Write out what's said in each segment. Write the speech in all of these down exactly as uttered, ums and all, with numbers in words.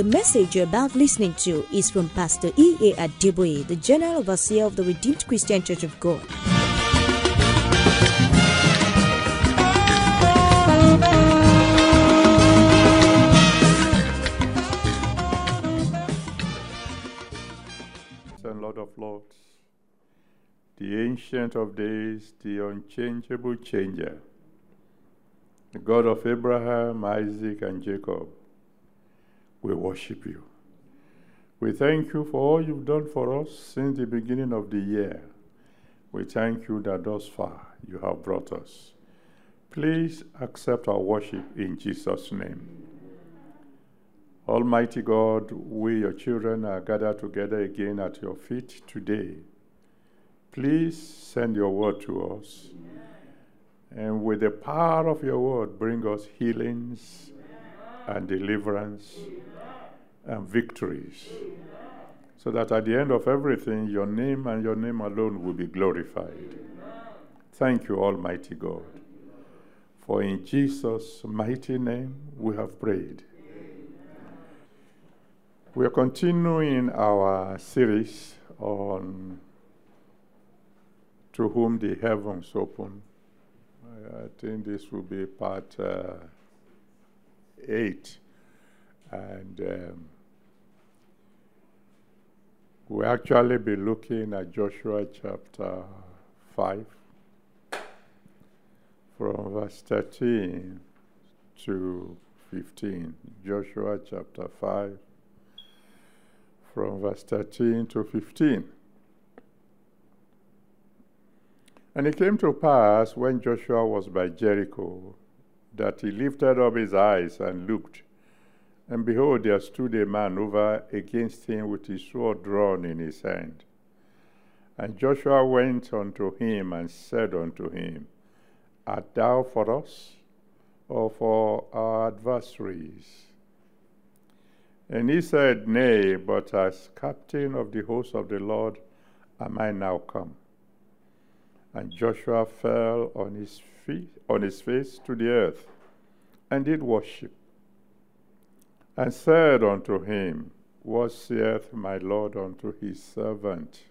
The message you're about listening to is from Pastor E A Adeboye, the General Overseer of the Redeemed Christian Church of God. And Lord of Lords, the Ancient of Days, the unchangeable changer, the God of Abraham, Isaac, and Jacob, we worship you. We thank you for all you've done for us since the beginning of the year. We thank you that thus far you have brought us. Please accept our worship in Jesus' name. Almighty God, we, your children, are gathered together again at your feet today. Please send your word to us. And with the power of your word, bring us healings and deliverance and victories. So that at the end of everything, your name and your name alone will be glorified. Thank you, Almighty God. For in Jesus' mighty name, we have prayed. We are continuing our series on To Whom the Heavens Open. I think this will be part uh, eight. And um, we'll actually be looking at Joshua chapter five, from verse thirteen to fifteen. Joshua chapter five. From verse thirteen to fifteen. And it came to pass, when Joshua was by Jericho, that he lifted up his eyes and looked, and behold, there stood a man over against him with his sword drawn in his hand. And Joshua went unto him and said unto him, Art thou for us, or for our adversaries? And he said, Nay, but as captain of the host of the Lord am I now come. And Joshua fell on his feet, on his face to the earth, and did worship, and said unto him, What saith my Lord unto his servant?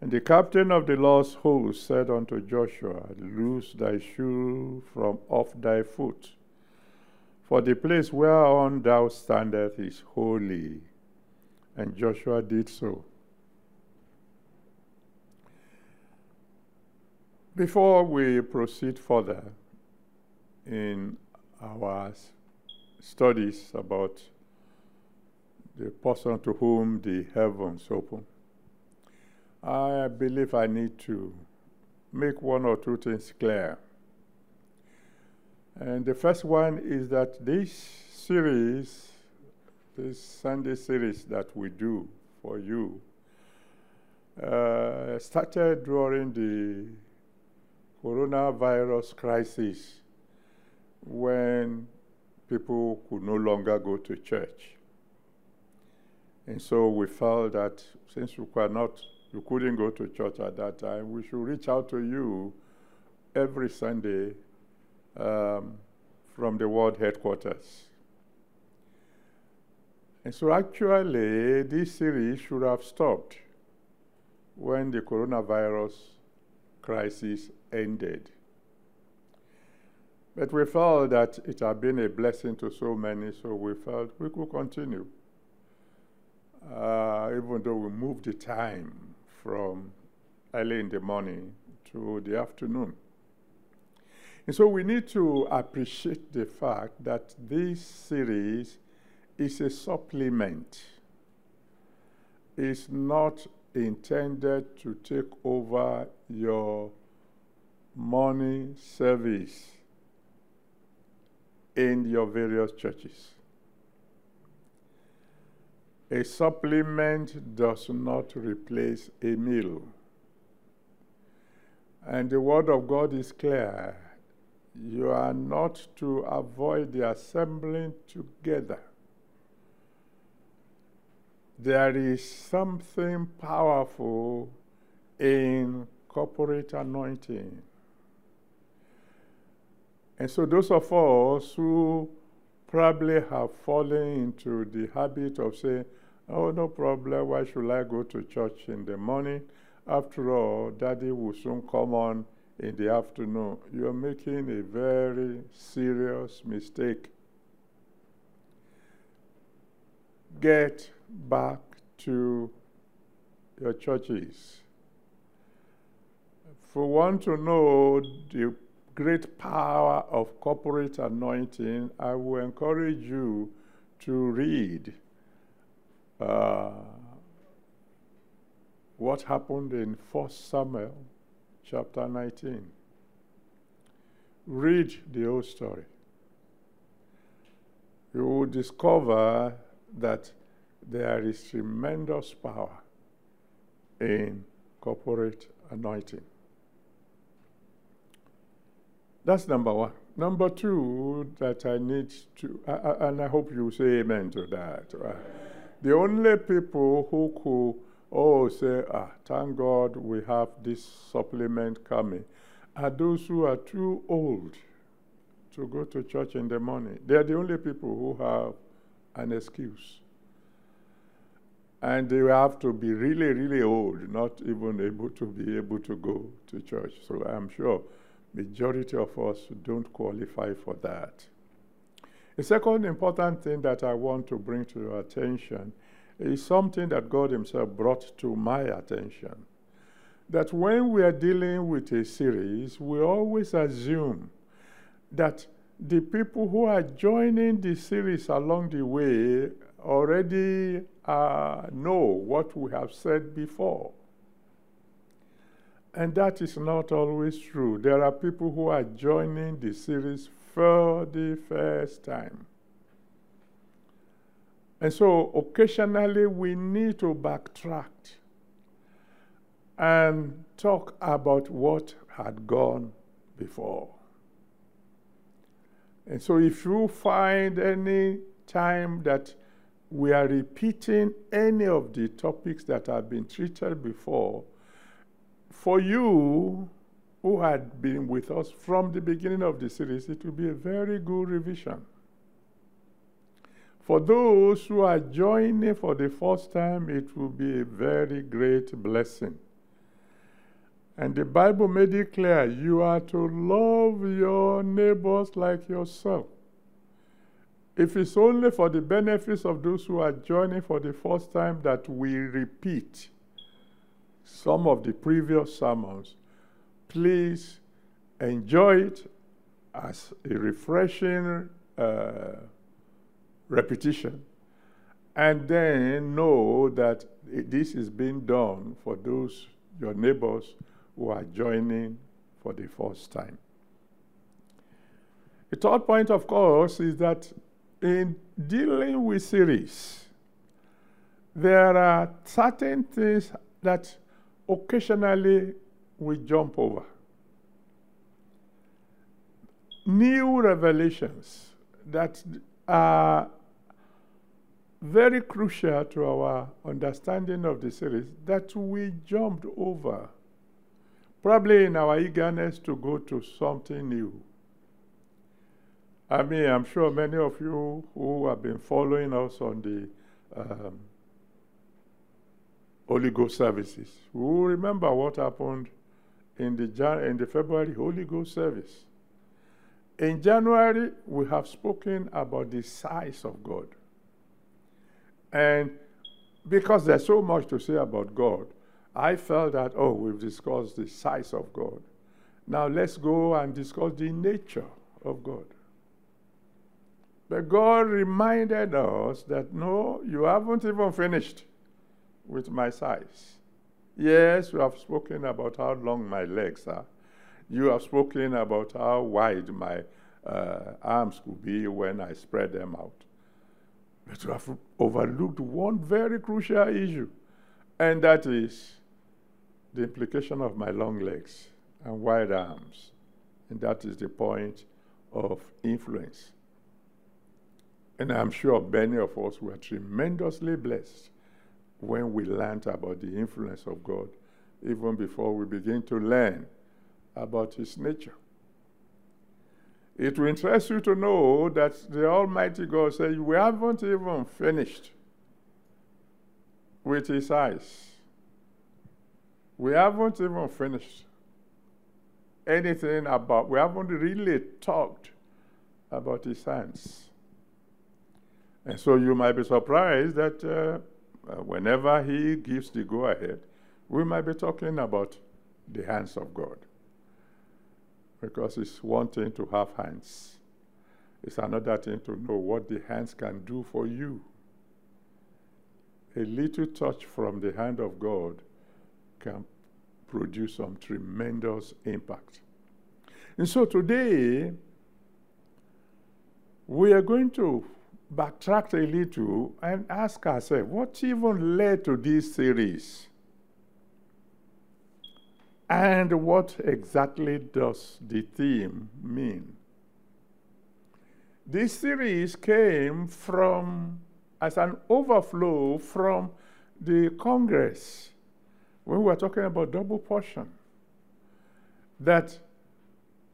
And the captain of the Lord's host said unto Joshua, Loose thy shoe from off thy foot, for the place whereon thou standest is holy. And Joshua did so. Before we proceed further in our studies about the person to whom the heavens open, I believe I need to make one or two things clear. And the first one is that this series, this Sunday series that we do for you, uh, started during the coronavirus crisis, when people could no longer go to church. And so we felt that since you could not, you couldn't go to church at that time, we should reach out to you every Sunday Um, from the world headquarters. And so actually, this series should have stopped when the coronavirus crisis ended. But we felt that it had been a blessing to so many, so we felt we could continue, uh, even though we moved the time from early in the morning to the afternoon. And so we need to appreciate the fact that this series is a supplement. It's not intended to take over your morning service in your various churches. A supplement does not replace a meal. And the Word of God is clear. You are not to avoid the assembling together. There is something powerful in corporate anointing. And so those of us who probably have fallen into the habit of saying, oh, no problem, why should I go to church in the morning? After all, Daddy will soon come on in the afternoon. You're making a very serious mistake. Get back to your churches. If we want to know the great power of corporate anointing, I will encourage you to read uh, what happened in First Samuel chapter nineteen. Read the whole story. You will discover that there is tremendous power in corporate anointing. That's number one. Number two, that I need to, I, I, and I hope you say amen to that. Right? The only people who could, oh, say, ah, thank God we have this supplement coming, are those who are too old to go to church in the morning. They are the only people who have an excuse. And they will have to be really, really old, not even able to be able to go to church. So I'm sure majority of us don't qualify for that. The second important thing that I want to bring to your attention is something that God himself brought to my attention. That when we are dealing with a series, we always assume that the people who are joining the series along the way already uh, know what we have said before. And that is not always true. There are people who are joining the series for the first time. And so occasionally we need to backtrack and talk about what had gone before. And so if you find any time that we are repeating any of the topics that have been treated before, for you who had been with us from the beginning of the series, it will be a very good revision. For those who are joining for the first time, it will be a very great blessing. And the Bible made it clear, you are to love your neighbors like yourself. If it's only for the benefits of those who are joining for the first time that we repeat some of the previous sermons, please enjoy it as a refreshing uh, repetition. And then know that this is being done for those, your neighbors, who are joining for the first time. The third point, of course, is that in dealing with series, there are certain things that occasionally we jump over. New revelations that are very crucial to our understanding of the series that we jumped over, probably in our eagerness to go to something new. I mean, I'm sure many of you who have been following us on the um, Holy Ghost services, we will remember what happened in the, Jan in the February Holy Ghost service. In January, we have spoken about the size of God. And because there's so much to say about God, I felt that, oh, we've discussed the size of God. Now let's go and discuss the nature of God. But God reminded us that, no, you haven't even finished with my size. Yes, you have spoken about how long my legs are. You have spoken about how wide my uh, arms could be when I spread them out. But you have overlooked one very crucial issue, and that is the implication of my long legs and wide arms. And that is the point of influence. And I'm sure many of us were tremendously blessed when we learned about the influence of God, even before we begin to learn about his nature. It will interest you to know that the Almighty God said, we haven't even finished with his eyes. We haven't even finished anything about, we haven't really talked about his hands. And so you might be surprised that uh, whenever he gives the go-ahead, we might be talking about the hands of God. Because it's one thing to have hands. It's another thing to know what the hands can do for you. A little touch from the hand of God can produce some tremendous impact. And so today, we are going to backtrack a little and ask ourselves, what even led to this series? And what exactly does the theme mean? This series came from, as an overflow from the Congress, when we were talking about double portion, that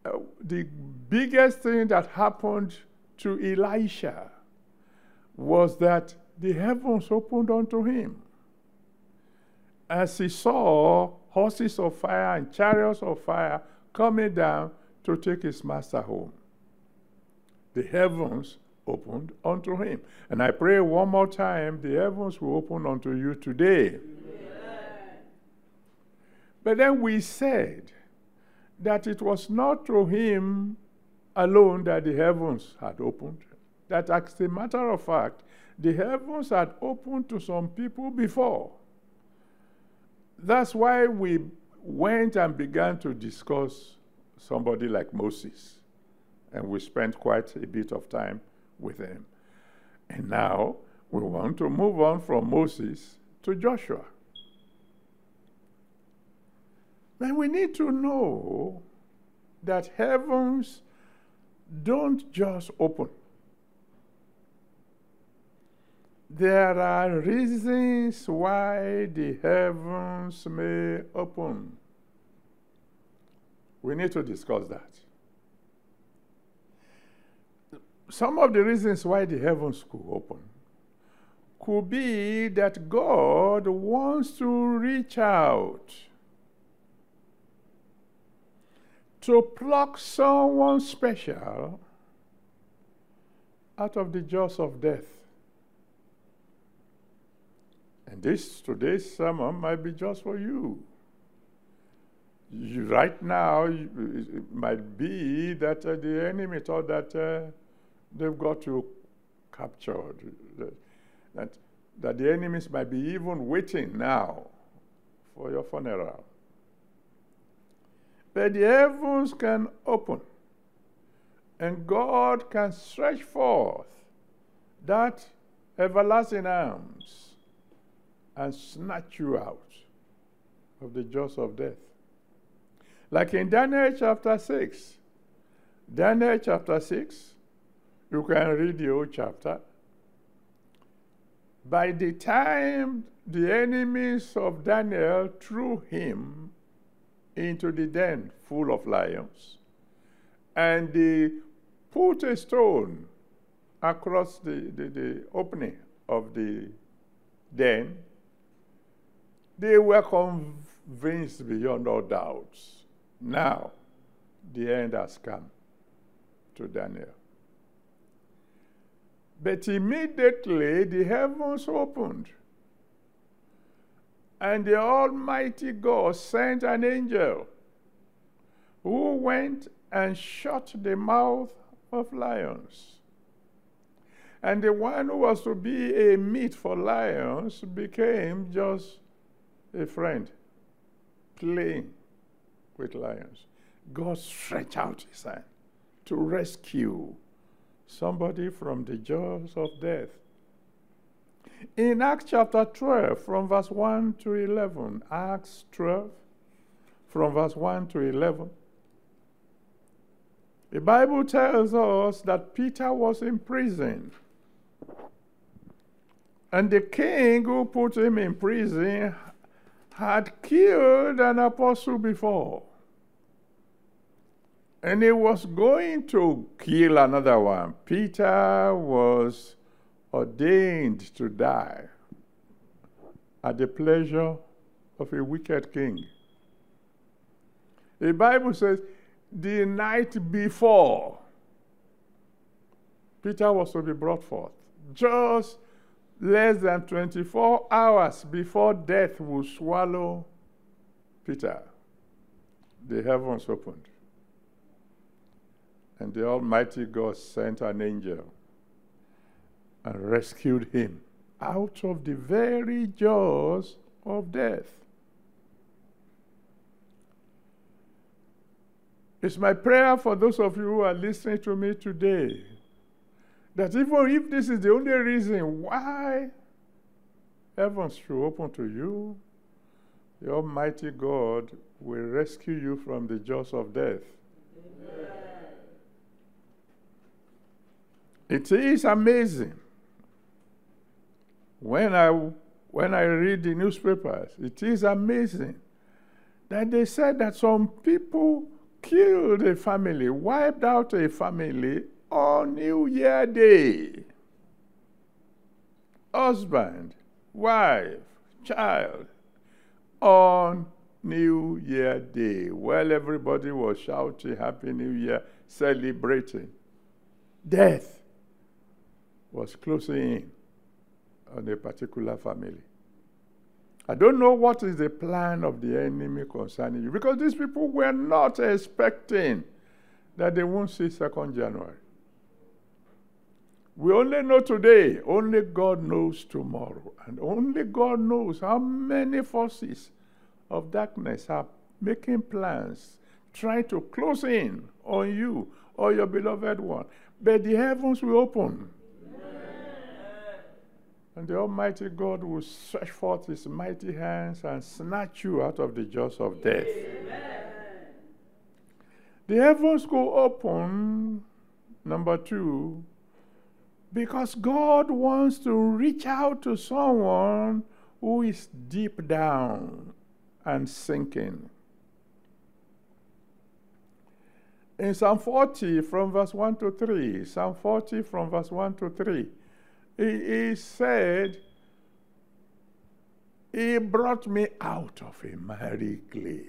uh, the biggest thing that happened to Elisha was that the heavens opened unto him. As he saw horses of fire and chariots of fire coming down to take his master home. The heavens opened unto him. And I pray one more time, the heavens will open unto you today. Amen. But then we said that it was not through him alone that the heavens had opened. That as a matter of fact, the heavens had opened to some people before. That's why we went and began to discuss somebody like Moses. And we spent quite a bit of time with him. And now we want to move on from Moses to Joshua. Then we need to know that heavens don't just open. There are reasons why the heavens may open. We need to discuss that. Some of the reasons why the heavens could open could be that God wants to reach out to pluck someone special out of the jaws of death. And this, today's sermon might be just for you. you right now, you, it might be that uh, the enemy thought that uh, they've got you captured. That, that, that the enemies might be even waiting now for your funeral. But the heavens can open. And God can stretch forth that everlasting arms and snatch you out of the jaws of death. Like in Daniel chapter six. Daniel chapter six, you can read the whole chapter. By the time the enemies of Daniel threw him into the den full of lions, and they put a stone across the, the, the opening of the den, they were convinced beyond all doubts. Now, the end has come to Daniel. But immediately, the heavens opened. And the Almighty God sent an angel who went and shut the mouth of lions. And the one who was to be a meat for lions became just a friend playing with lions. God stretched out his hand to rescue somebody from the jaws of death. In Acts chapter twelve, from verse one to eleven, Acts twelve, from verse one to eleven, the Bible tells us that Peter was in prison. And the king who put him in prison had killed an apostle before. And he was going to kill another one. Peter was ordained to die at the pleasure of a wicked king. The Bible says, the night before, Peter was to be brought forth. Just less than twenty-four hours before death will swallow Peter, the heavens opened. And the Almighty God sent an angel and rescued him out of the very jaws of death. It's my prayer for those of you who are listening to me today that even if this is the only reason why heaven should open to you, the Almighty God will rescue you from the jaws of death. Amen. It is amazing. When I, when I read the newspapers, it is amazing that they said that some people killed a family, wiped out a family on New Year Day. Husband, wife, child, on New Year Day. Well, everybody was shouting, Happy New Year, celebrating. Death was closing in on a particular family. I don't know what is the plan of the enemy concerning you, because these people were not expecting that they won't see second January. We only know today, only God knows tomorrow, and only God knows how many forces of darkness are making plans, trying to close in on you or your beloved one. But the heavens will open. And the Almighty God will stretch forth his mighty hands and snatch you out of the jaws of death. Amen. The heavens go open, number two, because God wants to reach out to someone who is deep down and sinking. In Psalm forty from verse one to three, Psalm forty from verse one to three, He said, he brought me out of a miry clay.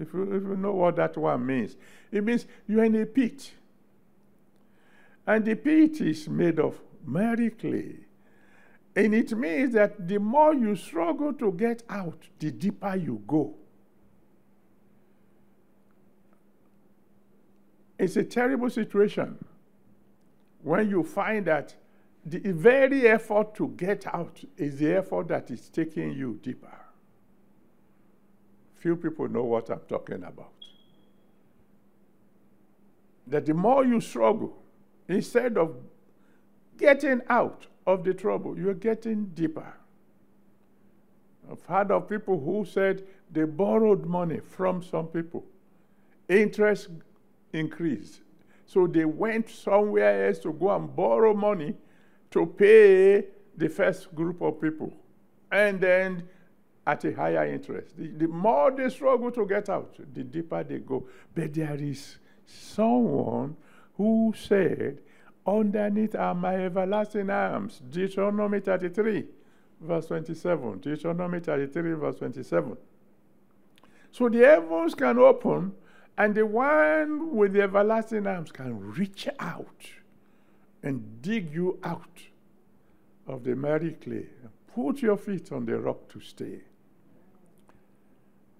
If you, if you know what that one means, it means you're in a pit. And the pit is made of miry clay. And it means that the more you struggle to get out, the deeper you go. It's a terrible situation when you find that the very effort to get out is the effort that is taking you deeper. Few people know what I'm talking about. That the more you struggle, instead of getting out of the trouble, you're getting deeper. I've heard of people who said they borrowed money from some people. Interest increased. So they went somewhere else to go and borrow money to pay the first group of people, and then at a higher interest. The, the more they struggle to get out, the deeper they go. But there is someone who said, underneath are my everlasting arms, Deuteronomy thirty-three, verse twenty-seven. Deuteronomy thirty-three, verse twenty-seven. So the heavens can open, and the one with the everlasting arms can reach out and dig you out of the miry clay and put your feet on the rock to stay.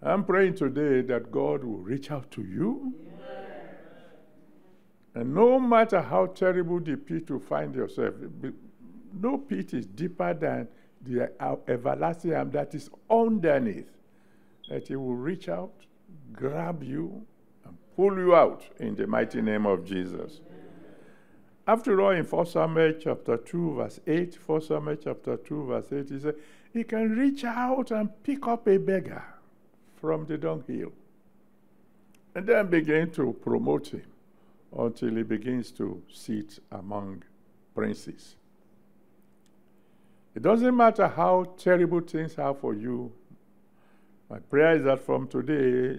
I'm praying today that God will reach out to you. Yeah. And no matter how terrible the pit you find yourself, no pit is deeper than the everlasting arm that is underneath, that he will reach out, grab you, and pull you out in the mighty name of Jesus. After all, in First Samuel chapter two, verse eight, First Samuel chapter two, verse eight, he said, he can reach out and pick up a beggar from the dunghill and then begin to promote him until he begins to sit among princes. It doesn't matter how terrible things are for you. My prayer is that from today,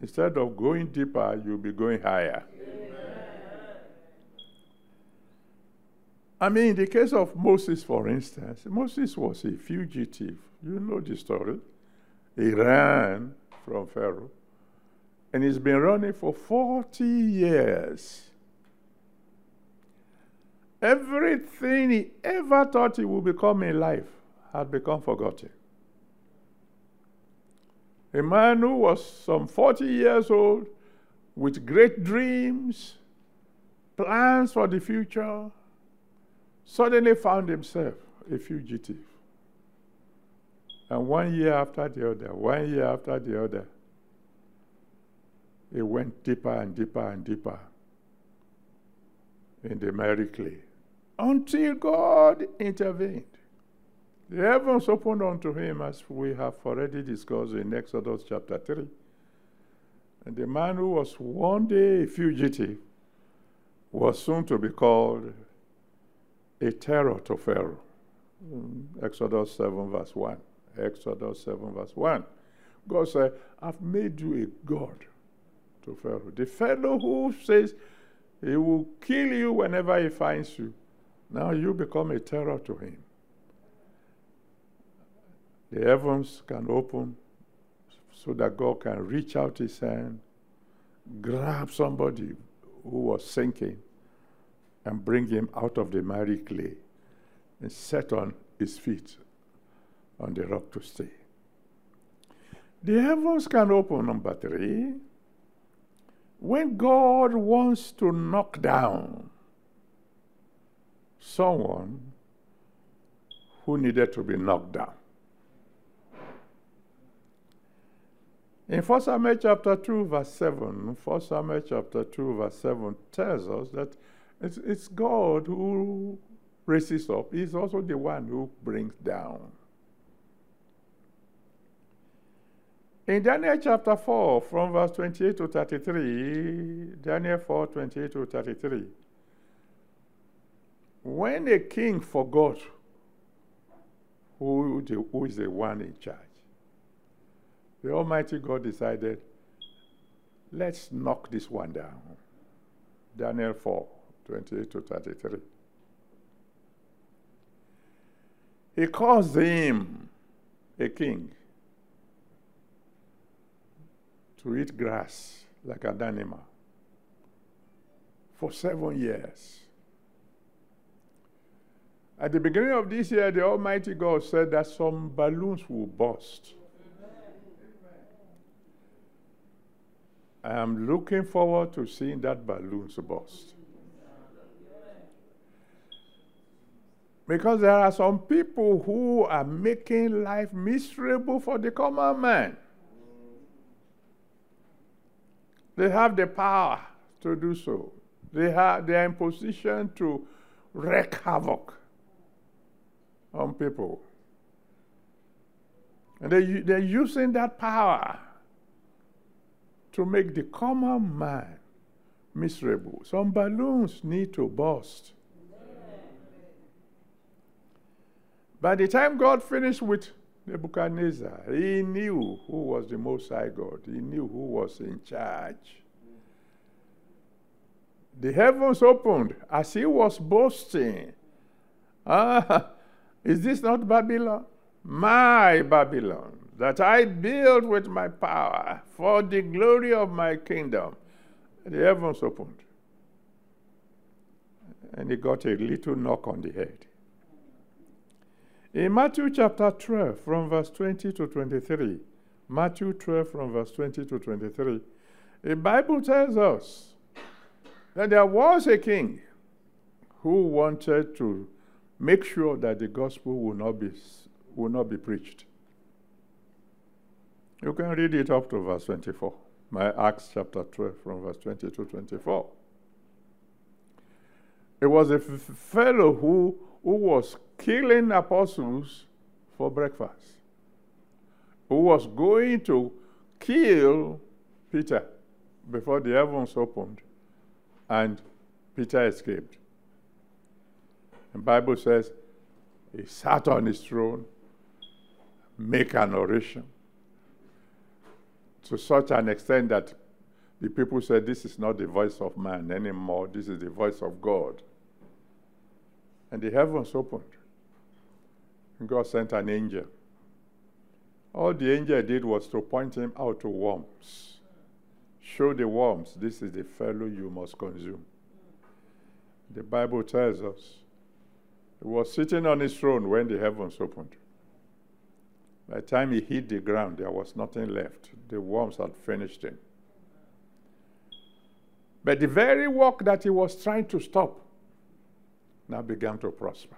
instead of going deeper, you'll be going higher. Yeah. I mean, in the case of Moses, for instance, Moses was a fugitive. You know the story. He ran from Pharaoh. And he's been running for forty years. Everything he ever thought he would become in life had become forgotten. A man who was some forty years old, with great dreams, plans for the future, suddenly found himself a fugitive. And one year after the other, one year after the other, he went deeper and deeper and deeper in the miry clay, until God intervened. The heavens opened unto him, as we have already discussed in Exodus chapter three. And the man who was one day a fugitive was soon to be called a terror to Pharaoh. Mm-hmm. Exodus seven verse one. Exodus seven verse one. God said, I've made you a god to Pharaoh. The fellow who says he will kill you whenever he finds you, now you become a terror to him. The heavens can open so that God can reach out his hand, grab somebody who was sinking, and bring him out of the miry clay and set on his feet on the rock to stay. The heavens can open, number three, when God wants to knock down someone who needed to be knocked down. In First Samuel chapter two, verse seven, First Samuel chapter two, verse seven tells us that it's, it's God who raises up. He's also the one who brings down. In Daniel chapter four, from verse twenty-eight to thirty-three, Daniel four, twenty-eight to thirty-three, when a king forgot who, the, who is the one in charge, the Almighty God decided, let's knock this one down. Daniel four, twenty-eight to thirty-three. He calls him, a king, to eat grass like an animal for seven years. At the beginning of this year, the Almighty God said that some balloons will burst. I am looking forward to seeing that balloons burst. Because there are some people who are making life miserable for the common man. They have the power to do so. They, have, they are in position to wreak havoc on people. And they, they're using that power to make the common man miserable. Some balloons need to burst. Amen. By the time God finished with Nebuchadnezzar, he knew who was the Most High God. He knew who was in charge. The heavens opened as he was boasting. Ah, is this not Babylon? My Babylon, that I built with my power for the glory of my kingdom. The heavens opened. And he got a little knock on the head. In Matthew chapter twelve, from verse twenty to twenty-three, Matthew twelve, from verse twenty to twenty-three, the Bible tells us that there was a king who wanted to make sure that the gospel will not be, will not be preached. You can read it up to verse twenty-four. My Acts chapter twelve, from verse twenty to twenty-four. It was a f fellow who, who was killing apostles for breakfast, who was going to kill Peter before the heavens opened, and Peter escaped. The Bible says he sat on his throne, make an oration, to such an extent that the people said, this is not the voice of man anymore, this is the voice of God. and the heavens opened. And God sent an angel. All the angel did was to point him out to worms. Show the worms, this is the fellow you must consume. The Bible tells us he was sitting on his throne when the heavens opened. By the time he hit the ground, there was nothing left. The worms had finished him. But the very work that he was trying to stop now began to prosper.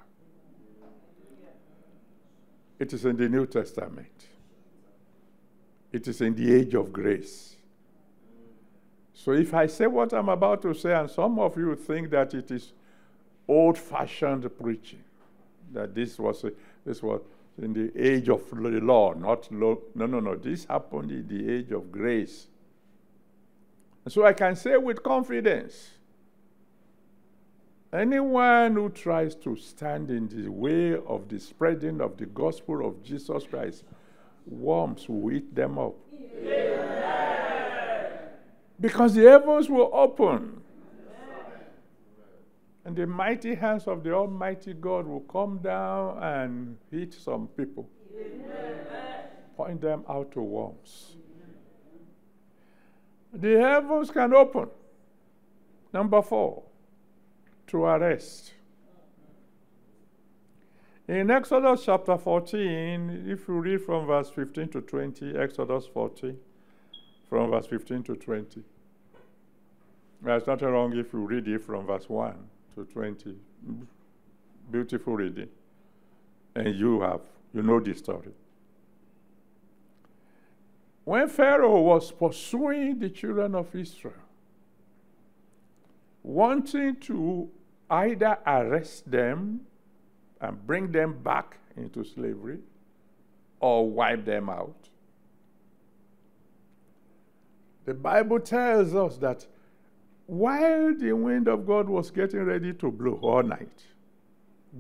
It is in the New Testament. It is in the age of grace. So if I say what I'm about to say, and some of you think that it is old-fashioned preaching, that this was, a, this was in the age of the law, not law. No, no, no. This happened in the age of grace. And so I can say with confidence, anyone who tries to stand in the way of the spreading of the gospel of Jesus Christ, worms will eat them up. Yeah. Because the heavens were open. And the mighty hands of the Almighty God will come down and hit some people. Amen. Point them out to worms. The heavens can open. Number four, to arrest. In Exodus chapter fourteen, if you read from verse fifteen to twenty, Exodus fourteen, from verse fifteen to twenty. There's nothing wrong if you read it from verse one to twenty. Beautiful reading. And you have, you know the story. When Pharaoh was pursuing the children of Israel, wanting to either arrest them and bring them back into slavery or wipe them out, the Bible tells us that while the wind of God was getting ready to blow all night,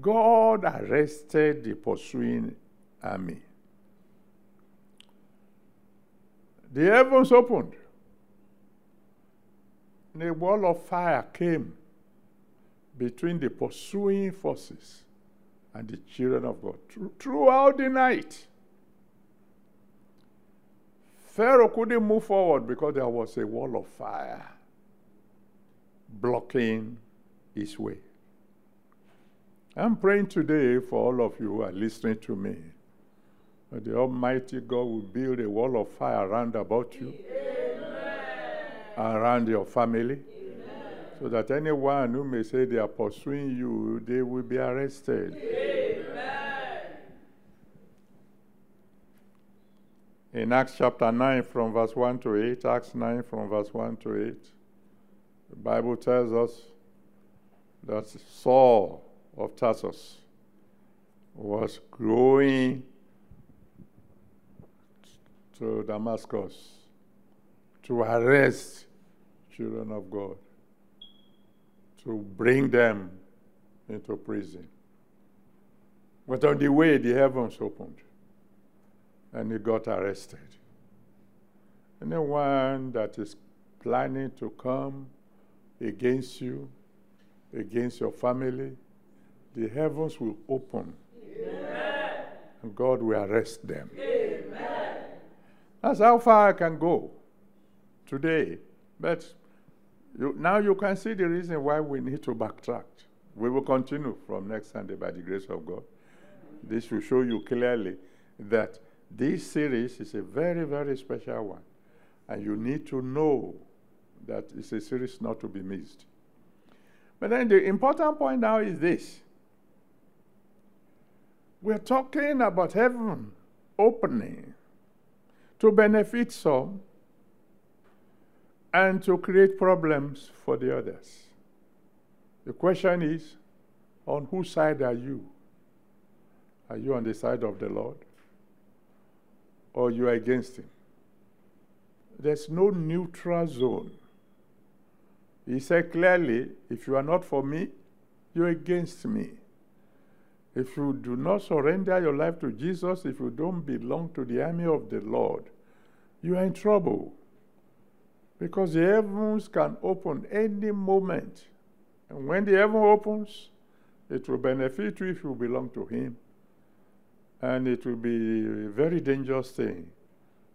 God arrested the pursuing army. The heavens opened, and a wall of fire came between the pursuing forces and the children of God throughout the night. Pharaoh couldn't move forward because there was a wall of fire blocking his way. I'm praying today for all of you who are listening to me, that the Almighty God will build a wall of fire around about you, amen, around your family, amen, so that anyone who may say they are pursuing you, they will be arrested. Amen. In Acts chapter nine from verse one to eight, Acts nine from verse one to eight, the Bible tells us that Saul of Tarsus was going to Damascus to arrest children of God, to bring them into prison. But on the way, the heavens opened. And he got arrested. Anyone that is planning to come against you, against your family, the heavens will open. Amen. And God will arrest them. Amen. That's how far I can go today. But you, now you can see the reason why we need to backtrack. We will continue from next Sunday by the grace of God. This will show you clearly that this series is a very, very special one. And you need to know that it's a series not to be missed. But then the important point now is this. We're talking about heaven opening to benefit some and to create problems for the others. The question is, on whose side are you? Are you on the side of the Lord? Or you are against him? There's no neutral zone. He said clearly, if you are not for me, you're against me. If you do not surrender your life to Jesus, if you don't belong to the army of the Lord, you are in trouble. Because the heavens can open any moment. And when the heaven opens, It will benefit you if you belong to him. And it will be a very dangerous thing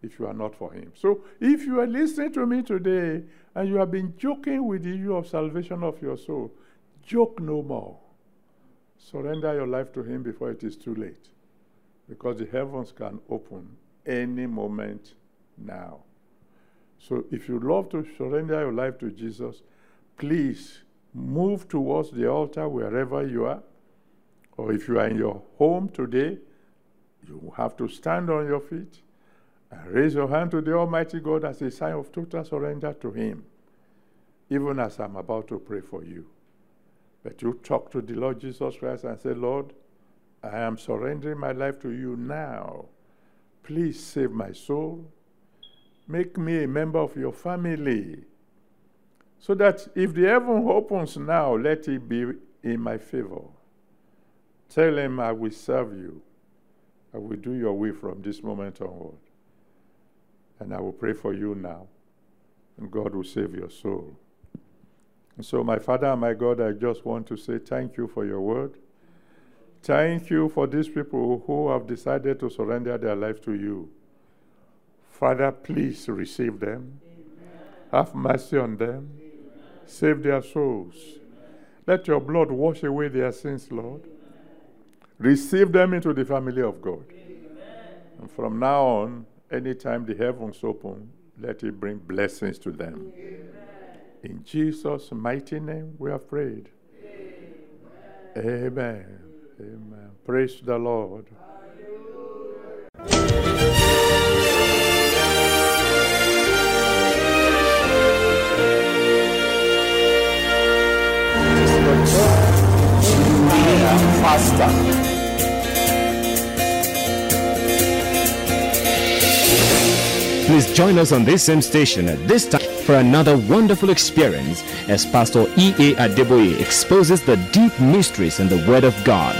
if you are not for him. So if you are listening to me today and you have been joking with the issue of salvation of your soul, joke no more. Surrender your life to him before it is too late, because the heavens can open any moment now. So if you love to surrender your life to Jesus, please move towards the altar wherever you are. Or if you are in your home today, you have to stand on your feet and raise your hand to the Almighty God as a sign of total surrender to him, even as I'm about to pray for you. But you talk to the Lord Jesus Christ and say, Lord, I am surrendering my life to you now. Please save my soul. Make me a member of your family, so that if the heaven opens now, let it be in my favor. Tell him, I will serve you. I will do your will from this moment onward. And I will pray for you now. And God will save your soul. And so, my Father and my God, I just want to say thank you for your word. Thank you for these people who have decided to surrender their life to you. Father, please receive them. Amen. Have mercy on them. Amen. Save their souls. Amen. Let your blood wash away their sins, Lord. Amen. Receive them into the family of God. Amen. And from now on, anytime the heavens open, let it bring blessings to them. Amen. In Jesus' mighty name we have prayed. Amen. Amen. Amen. Praise the Lord. Hallelujah. Faster. Please join us on this same station at this time for another wonderful experience as Pastor E A Adeboye exposes the deep mysteries in the Word of God.